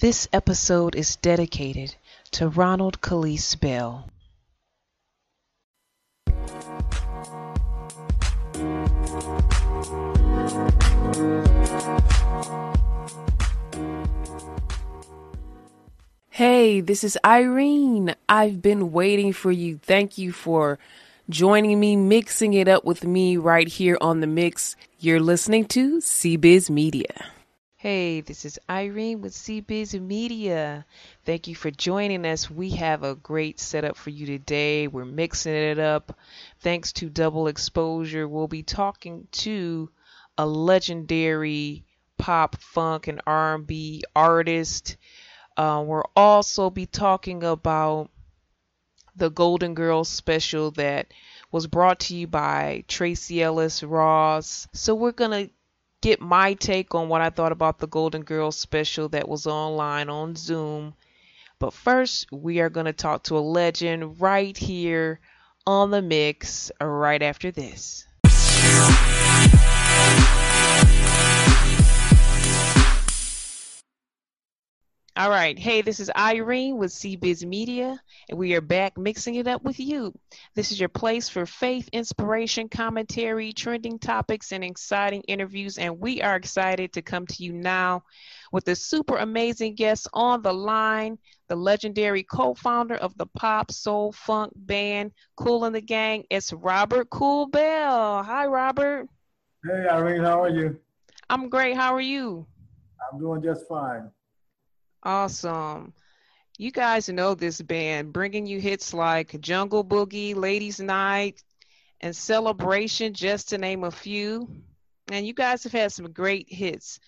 This episode is dedicated to Ronald Khalees Bell. Hey, this is Irene. I've been waiting for you. Thank you for joining me, mixing it up with me right here on The Mix. You're listening to CBiz Media. Hey, this is Irene with CBiz Media. Thank you for joining us. We have a great setup for you today. We're mixing it up. Thanks to Double Exposure, we'll be talking to a legendary pop, funk, and R&B artist. We'll also be talking about the Golden Girls special that was brought to you by Tracee Ellis Ross. So we're going to get my take on what I thought about the Golden Girls special that was online on Zoom. But first, we are going to talk to a legend right here on The Mix right after this. All right. Hey, this is Irene with CBiz Media, and we are back mixing it up with you. This is your place for faith, inspiration, commentary, trending topics, and exciting interviews. And we are excited to come to you now with a super amazing guest on the line, the legendary co-founder of the pop soul funk band Kool and the Gang. It's Robert Kool Bell. Hi, Robert. Hey, Irene. How are you? I'm great. How are you? I'm doing just fine. Awesome. You guys know this band, bringing you hits like Jungle Boogie, Ladies Night, and Celebration, just to name a few. And you guys have had some great hits.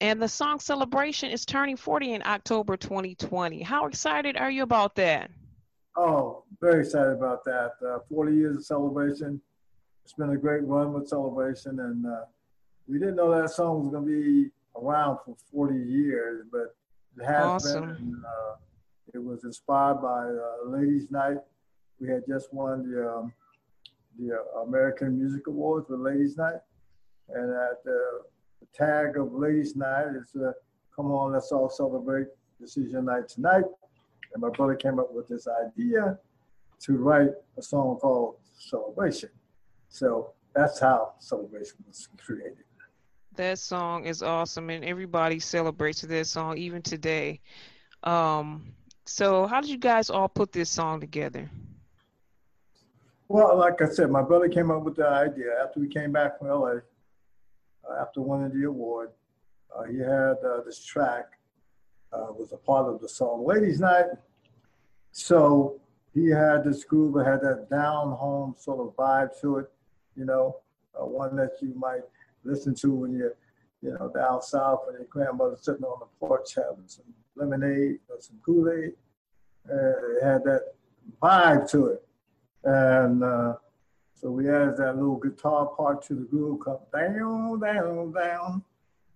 And the song Celebration is turning 40 in October 2020. How excited are you about that? Oh, very excited about that. 40 years of Celebration. It's been a great run with Celebration. And we didn't know that song was going to be around for 40 years, but it has awesome. Been. And, it was inspired by Ladies Night. We had just won the American Music Awards for Ladies Night. And at the tag of Ladies Night is, come on, let's all celebrate Decision Night tonight. And my brother came up with this idea to write a song called Celebration. So that's how Celebration was created. That song is awesome, and everybody celebrates that song, even today. So how did you guys all put this song together? Well, like I said, my brother came up with the idea after we came back from LA, after winning the award. He had this track, was a part of the song Ladies Night. So he had this groove that had that down-home sort of vibe to it, you know, one that you might listen to when you're, you know, down south and your grandmother's sitting on the porch having some lemonade or some Kool-Aid. It had that vibe to it. And so we added that little guitar part to the groove, come down, down, down,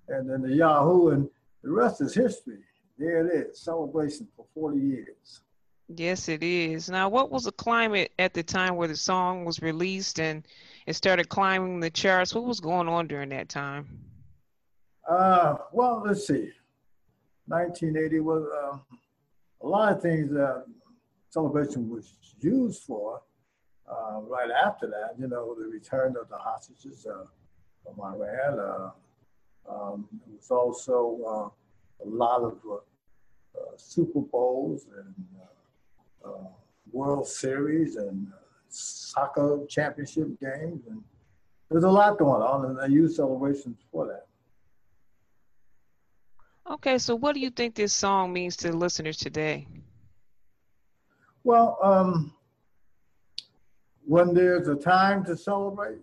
and then the Yahoo, and the rest is history. There it is, Celebration for 40 years. Yes, it is. Now, what was the climate at the time where the song was released and it started climbing the charts? What was going on during that time? Well, let's see. 1980 was a lot of things that Celebration was used for right after that. You know, the return of the hostages from Iran. It was also a lot of Super Bowls and World Series and soccer championship games, and there's a lot going on, and I use Celebration for that. Okay, so what do you think this song means to the listeners today? Well, when there's a time to celebrate,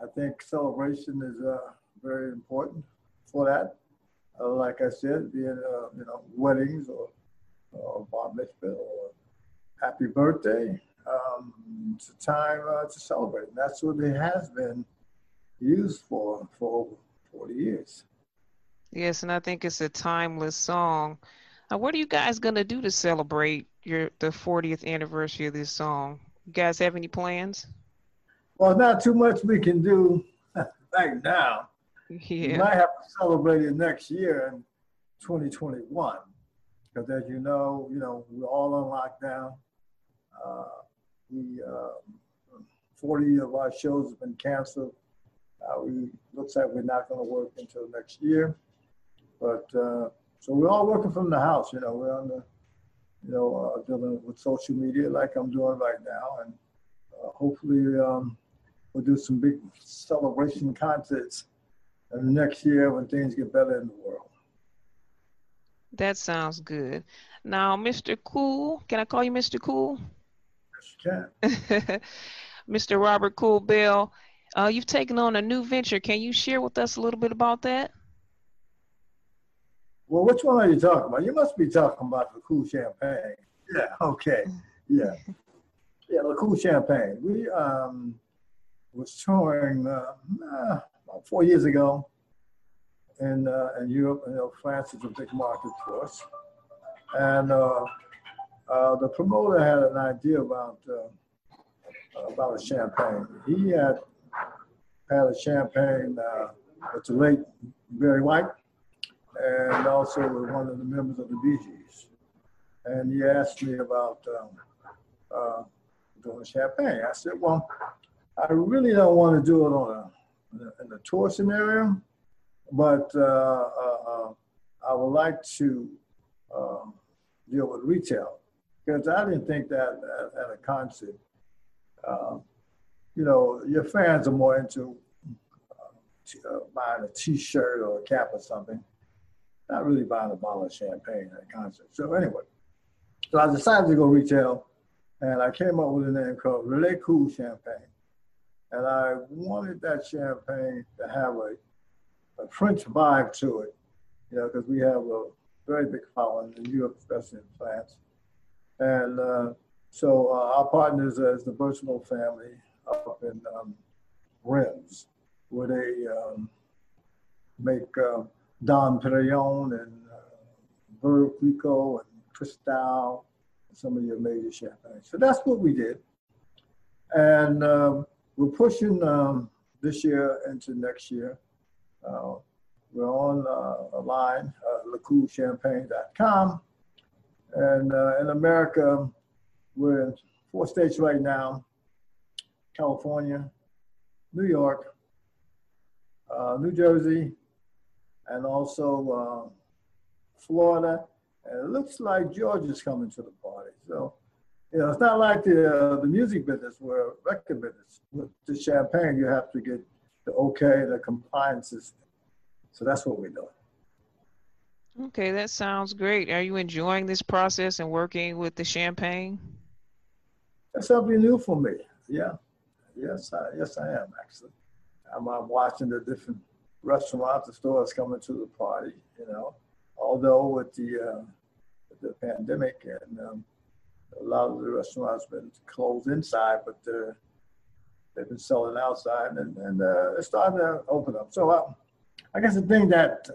I think celebration is very important for that. Like I said, being you know, weddings or bar mitzvah or happy birthday, it's a time to celebrate. And that's what it has been used for over 40 years. Yes, and I think it's a timeless song. Now, what are you guys going to do to celebrate the 40th anniversary of this song? You guys have any plans? Well, not too much we can do right now. Yeah. We might have to celebrate it next year and 2021, because as you know, we're all on lockdown. We 40 of our shows have been canceled. We looks like we're not going to work until next year, but so we're all working from the house. You know, we're on the, dealing with social media like I'm doing right now, and hopefully we'll do some big celebration concerts next year when things get better in the world. That sounds good. Now, Mr. Kool, can I call you Mr. Kool? Yes, you can. Mr. Robert Kool Bell, you've taken on a new venture. Can you share with us a little bit about that? Well, which one are you talking about? You must be talking about the Kool Champagne. Yeah, okay. Yeah. Yeah, the Kool Champagne. We was touring about 4 years ago in Europe. You know, France is a big market for us. And the promoter had an idea about a champagne. He had a champagne with the late Barry White, and also with one of the members of the Bee Gees. And he asked me about doing champagne. I said, well, I really don't want to do it in a tour scenario, but I would like to deal with retail, because I didn't think that at a concert, your fans are more into buying a t-shirt or a cap or something, not really buying a bottle of champagne at a concert. So anyway, so I decided to go retail, and I came up with a name called Relais Kool Champagne. And I wanted that champagne to have a French vibe to it, because we have a very big following in Europe, especially in France. And so our partners is the Versatile family up in Reims, where they make Dom Perignon and Veuve Clicquot and Cristal, and some of your major champagne. So that's what we did. And we're pushing this year into next year. We're on a line, lecoolchampagne.com. And in America, we're in 4 states right now: California, New York, New Jersey, and also Florida, and it looks like Georgia's coming to the party. So, it's not like the music business or record business. With the champagne, you have to get the okay, the compliances. So that's what we're doing. Okay, that sounds great. Are you enjoying this process and working with the champagne? That's something new for me. Yeah, yes I am, actually. I'm watching the different restaurants, the stores coming to the party, although with the pandemic and a lot of the restaurants been closed inside, but they've been selling outside, and it's starting to open up. So I guess the thing that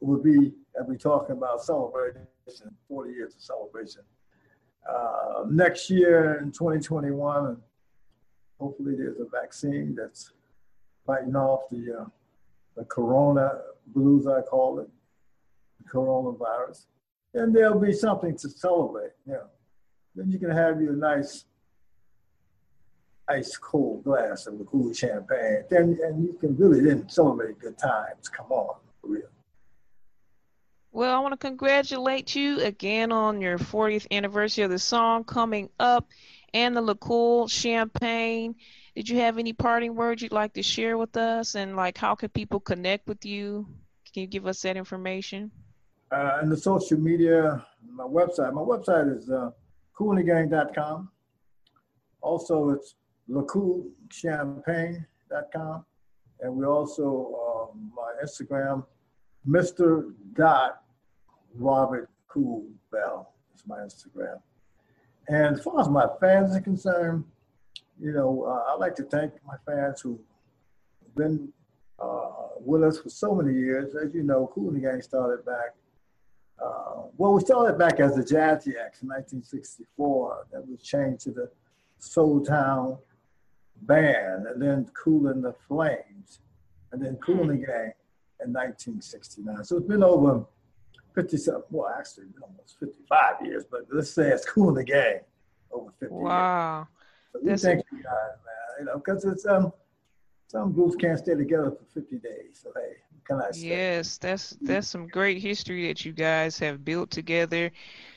would be, that we're talking about celebration, 40 years of celebration, next year in 2021, and hopefully there's a vaccine that's fighting off the corona blues, I call it, the coronavirus. And there'll be something to celebrate, Then you can have your nice ice cold glass of the Kool Champagne. And you can really then celebrate good times. Come on, for real. Well, I want to congratulate you again on your 40th anniversary of the song coming up and the Kool Champagne. Did you have any parting words you'd like to share with us? And how can people connect with you? Can you give us that information? And the social media, my website is coolandgang.com. Also, it's lekoolchampagne.com. And we also, my Instagram, Mr. Robert Kool Bell is my Instagram. And as far as my fans are concerned, I'd like to thank my fans who've been with us for so many years. As you know, Kool and the Gang started back, we started back as the Jazzy X in 1964. That was changed to the Soul Town Band, and then Coolin' the Flames, and then Kool and the Gang in 1969. So it's been over 50-something, well, actually almost 55 years, but let's say it's Kool and the Gang over 50 years. So we thank you guys, man, you know, because it's, some groups can't stay together for 50 days, so hey, can I say? Yes, that's some great history that you guys have built together,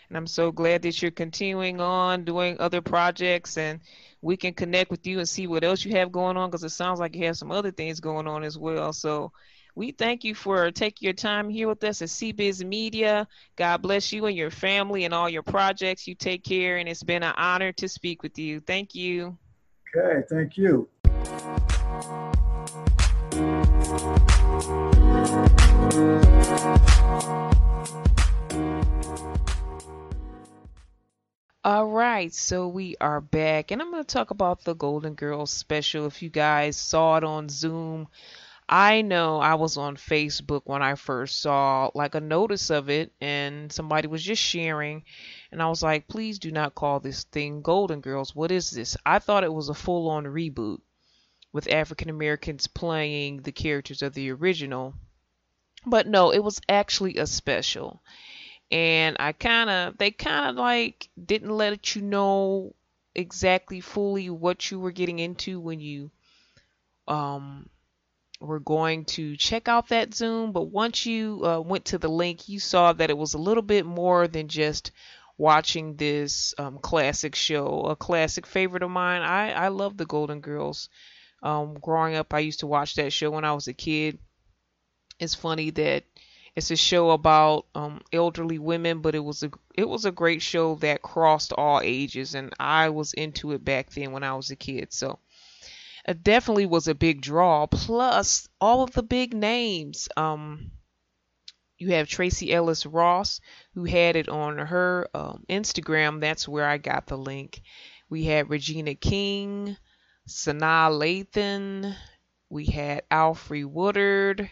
and I'm so glad that you're continuing on doing other projects, and we can connect with you and see what else you have going on, because it sounds like you have some other things going on as well. So we thank you for taking your time here with us at CBiz Media. God bless you and your family and all your projects. You take care, and it's been an honor to speak with you. Thank you. Okay, thank you. All right, so we are back, and I'm going to talk about the Golden Girls special. If you guys saw it on Zoom, I know I was on Facebook when I first saw like a notice of it, and somebody was just sharing, and I was like, please do not call this thing Golden Girls. What is this? I thought it was a full-on reboot with African Americans playing the characters of the original. But no, it was actually a special. And they kind of like didn't let you know exactly fully what you were getting into when you were going to check out that Zoom. But once you went to the link, you saw that it was a little bit more than just watching this classic show, a classic favorite of mine. I love the Golden Girls. Growing up, I used to watch that show when I was a kid. It's funny that it's a show about elderly women, but it was a great show that crossed all ages, and I was into it back then when I was a kid. So it definitely was a big draw. Plus all of the big names. You have Tracee Ellis Ross, who had it on her Instagram. That's where I got the link. We had Regina King, Sanaa Lathan, we had Alfre Woodard,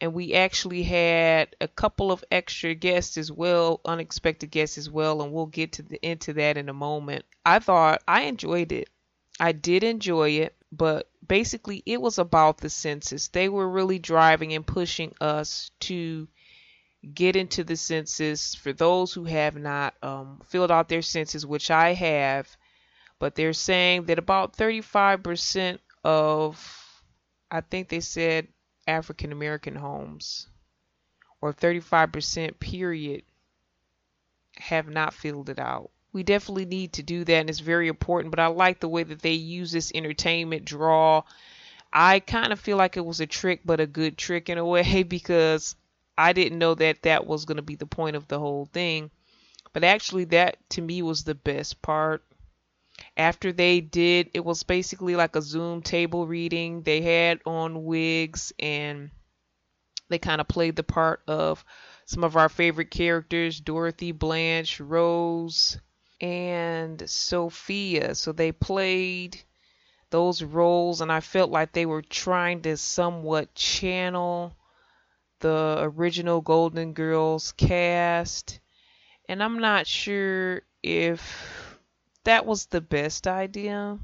and we actually had a couple of extra guests as well, unexpected guests as well, and we'll get into that in a moment. I enjoyed it. I did enjoy it, but basically it was about the census. They were really driving and pushing us to get into the census for those who have not filled out their census, which I have. But they're saying that about 35% of, I think they said, African American homes, or 35% period, have not filled it out. We definitely need to do that, and it's very important. But I like the way that they use this entertainment draw. I kind of feel like it was a trick, but a good trick in a way, because I didn't know that that was going to be the point of the whole thing. But actually, that to me was the best part. After they did, it was basically like a Zoom table reading. They had on wigs, and they kind of played the part of some of our favorite characters, Dorothy, Blanche, Rose, and Sophia. So they played those roles, and I felt like they were trying to somewhat channel the original Golden Girls cast. And I'm not sure if that was the best idea.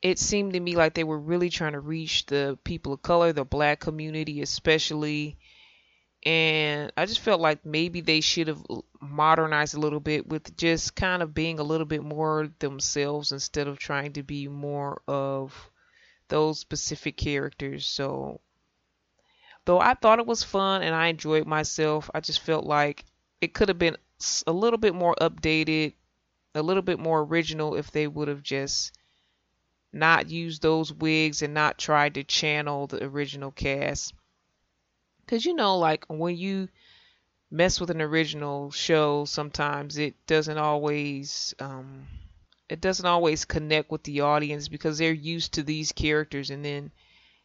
It seemed to me like they were really trying to reach the people of color, the black community especially, and I just felt like maybe they should have modernized a little bit with just kind of being a little bit more themselves instead of trying to be more of those specific characters. So though I thought it was fun and I enjoyed myself, I just felt like it could have been a little bit more updated, a little bit more original, if they would have just not used those wigs and not tried to channel the original cast. Because, you know, like when you mess with an original show, sometimes it doesn't always connect with the audience because they're used to these characters, and then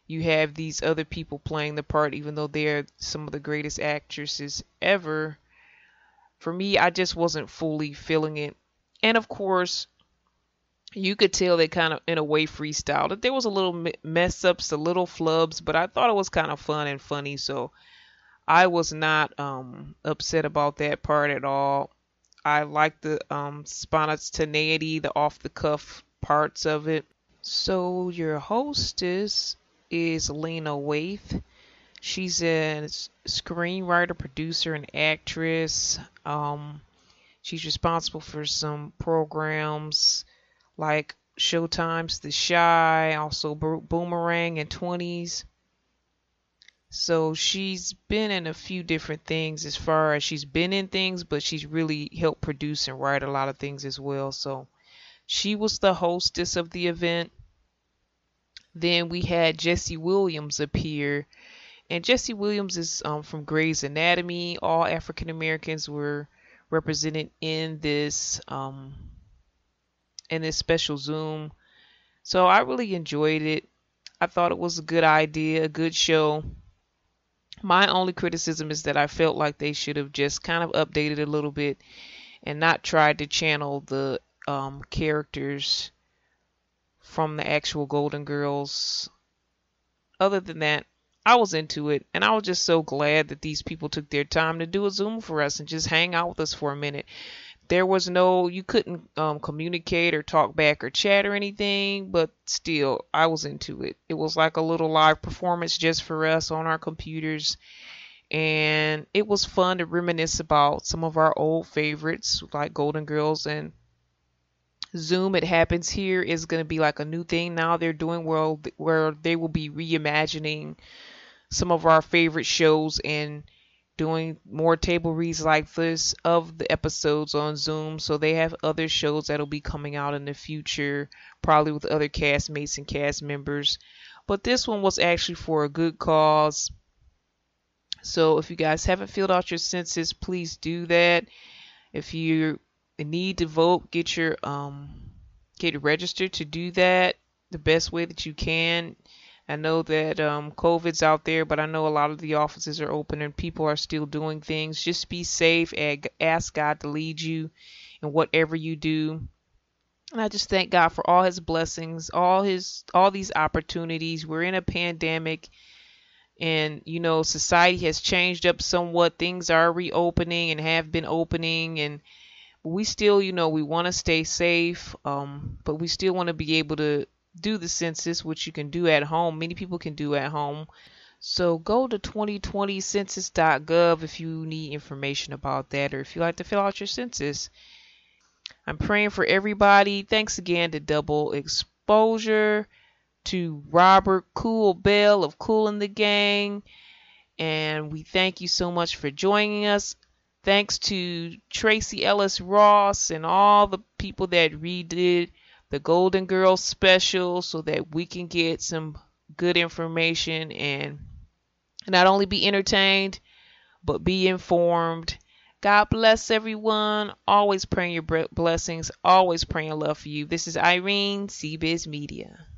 you have these other people playing the part, even though they're some of the greatest actresses ever. For me, I just wasn't fully feeling it. And of course, you could tell they kind of, in a way, freestyled it. There was a little mess ups, a little flubs, but I thought it was kind of fun and funny. So I was not upset about that part at all. I liked the spontaneity, the off the cuff parts of it. So your hostess is Lena Waithe. She's a screenwriter, producer, and actress. She's responsible for some programs like Showtime's The Chi, also Boomerang and Twenties. So she's been in a few different things as far as she's been in things, but she's really helped produce and write a lot of things as well. So she was the hostess of the event. Then we had Jesse Williams appear. And Jesse Williams is from Grey's Anatomy. All African Americans were represented in this special Zoom. So I really enjoyed it. I thought it was a good idea, a good show. My only criticism is that I felt like they should have just kind of updated a little bit and not tried to channel the characters from the actual Golden Girls. Other than that, I was into it, and I was just so glad that these people took their time to do a Zoom for us and just hang out with us for a minute. There was no, you couldn't communicate or talk back or chat or anything, but still, I was into it. It was like a little live performance just for us on our computers, and it was fun to reminisce about some of our old favorites like Golden Girls and Zoom. It Happens Here is going to be like a new thing now they're doing where they will be reimagining some of our favorite shows and doing more table reads like this of the episodes on Zoom. So they have other shows that'll be coming out in the future, probably with other castmates and cast members. But this one was actually for a good cause. So if you guys haven't filled out your census, please do that. If you need to vote, get registered to do that the best way that you can. I know that COVID's out there, but I know a lot of the offices are open and people are still doing things. Just be safe and ask God to lead you in whatever you do. And I just thank God for all his blessings, all these opportunities. We're in a pandemic, and you know, society has changed up somewhat. Things are reopening and have been opening, and we still, you know, we want to stay safe, but we still want to be able to do the census, which you can do at home. Many people can do at home. So go to 2020census.gov if you need information about that, or if you like to fill out your census. I'm praying for everybody. Thanks again to Double Exposure, to Robert Kool Bell of Kool and the Gang, and we thank you so much for joining us. Thanks to Tracee Ellis Ross and all the people that redid the Golden Girls special so that we can get some good information and not only be entertained, but be informed. God bless everyone. Always praying your blessings. Always praying love for you. This is Irene, CBiz Media.